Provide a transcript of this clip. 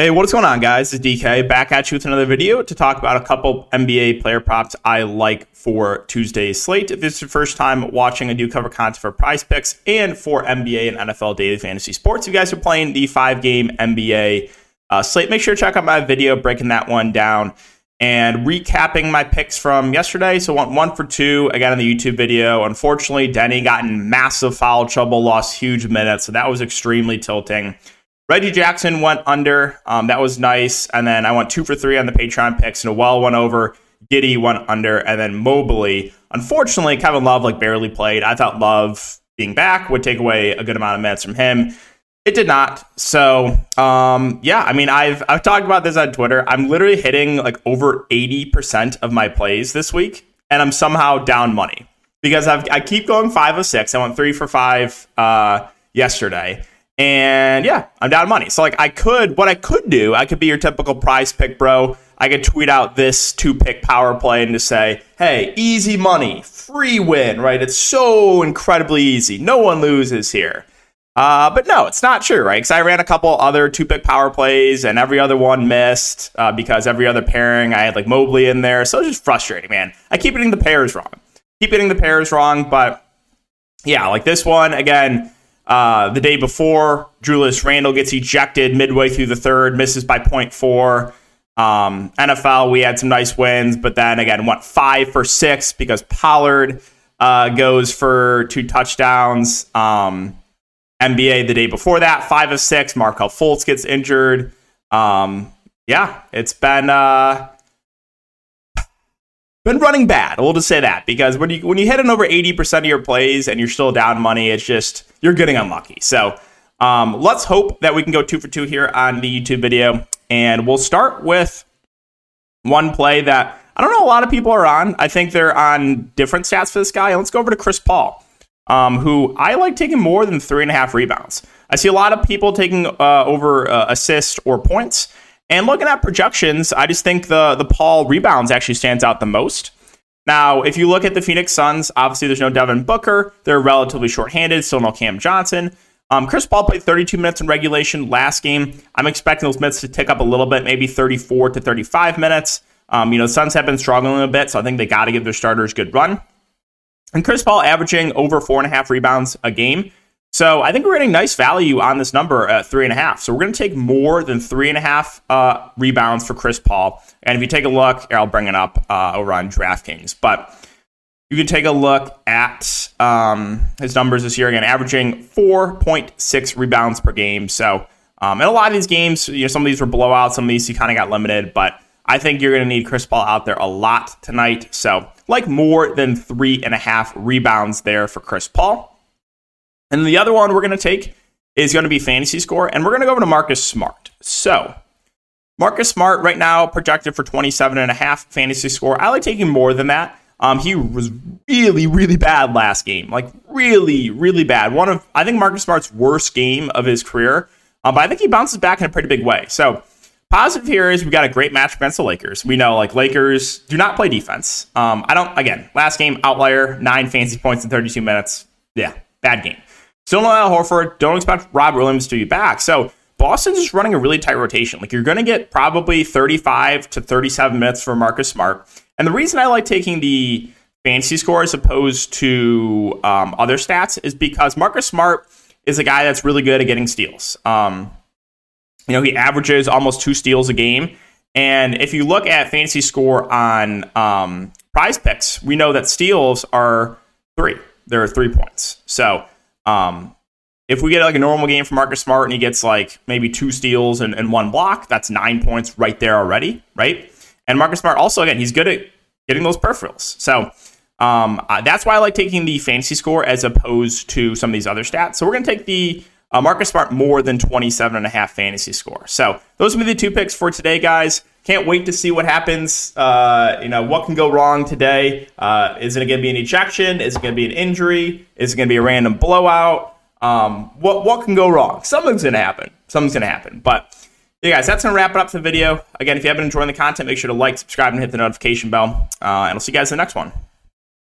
Hey, what's going on, guys? It's DK back at you with another video to talk about a couple NBA player props I like for Tuesday's slate. If this is your first time watching, I do cover content for PrizePicks and for NBA and NFL Daily Fantasy Sports. If you guys are playing the 5-game NBA slate, make sure to check out my video breaking that one down and recapping my picks from yesterday. So I went 1 for 2 again in the YouTube video. Unfortunately, Denny got in massive foul trouble, lost huge minutes, so that was extremely tilting. Reggie Jackson went under. That was nice. And then I went 2 for 3 on the Patreon picks. A Noel went over. Giddy went under. And then Mobley. Unfortunately, Kevin Love barely played. I thought Love being back would take away a good amount of minutes from him. It did not. So, I've talked about this on Twitter. I'm literally hitting over 80% of my plays this week. And I'm somehow down money. Because I keep going 5 of 6. I went 3 for 5 yesterday. And yeah, I'm down money. So I could be your typical prize pick, bro. I could tweet out this 2-pick power play and just say, hey, easy money, free win, right? It's so incredibly easy. No one loses here. But no, it's not true, right? Because I ran a couple other 2-pick power plays and every other one missed because every other pairing, I had Mobley in there. So it's just frustrating, man. I keep hitting the pairs wrong. But yeah, this one, again, the day before, Julius Randle gets ejected midway through the third, misses by 0.4. NFL, we had some nice wins, but then again, went 5 for 6 because Pollard goes for 2 touchdowns. NBA the day before that, 5 of 6. Markelle Fultz gets injured. It's been running bad. We'll just say that, because when you hit an over 80% of your plays and you're still down money, it's just you're getting unlucky. So let's hope that we can go 2 for 2 here on the YouTube video. And we'll start with one play that I don't know a lot of people are on. I think they're on different stats for this guy. And let's go over to Chris Paul, who I like taking more than 3.5 rebounds. I see a lot of people taking over assists or points. And looking at projections, I just think the Paul rebounds actually stands out the most. Now, if you look at the Phoenix Suns, obviously there's no Devin Booker. They're relatively shorthanded, still no Cam Johnson. Chris Paul played 32 minutes in regulation last game. I'm expecting those minutes to tick up a little bit, maybe 34 to 35 minutes. The Suns have been struggling a bit, so I think they got to give their starters a good run. And Chris Paul averaging over 4.5 rebounds a game. So I think we're getting nice value on this number at 3.5. So we're going to take more than 3.5 rebounds for Chris Paul. And if you take a look, I'll bring it up over on DraftKings. But you can take a look at his numbers this year. Again, averaging 4.6 rebounds per game. So in a lot of these games, some of these were blowouts. Some of these he kind of got limited. But I think you're going to need Chris Paul out there a lot tonight. So more than 3.5 rebounds there for Chris Paul. And the other one we're going to take is going to be fantasy score. And we're going to go over to Marcus Smart. So Marcus Smart right now projected for 27.5 fantasy score. I like taking more than that. He was really, really bad last game. Really, really bad. One of, I think, Marcus Smart's worst game of his career. But I think he bounces back in a pretty big way. So positive here is we got a great match against the Lakers. We know Lakers do not play defense. Last game outlier, 9 fantasy points in 32 minutes. Yeah, bad game. Still no Al Horford. Don't expect Rob Williams to be back. So Boston's just running a really tight rotation. You're going to get probably 35 to 37 minutes for Marcus Smart. And the reason I like taking the fantasy score as opposed to other stats is because Marcus Smart is a guy that's really good at getting steals. He averages almost 2 steals a game. And if you look at fantasy score on PrizePicks, we know that steals are 3. There are 3 points. So if we get a normal game from Marcus Smart and he gets maybe 2 steals and 1 block, that's 9 points right there already, right? And Marcus Smart also, again, he's good at getting those peripherals. So that's why I like taking the fantasy score as opposed to some of these other stats. So we're going to take the Marcus Smart more than 27.5 fantasy score. So those will be the 2 picks for today, guys. Can't wait to see what happens. What can go wrong today? Is it going to be an ejection? Is it going to be an injury? Is it going to be a random blowout? What can go wrong? Something's going to happen. But yeah, guys, that's going to wrap it up for the video. Again, if you have been enjoying the content, make sure to like, subscribe, and hit the notification bell. And I'll see you guys in the next one.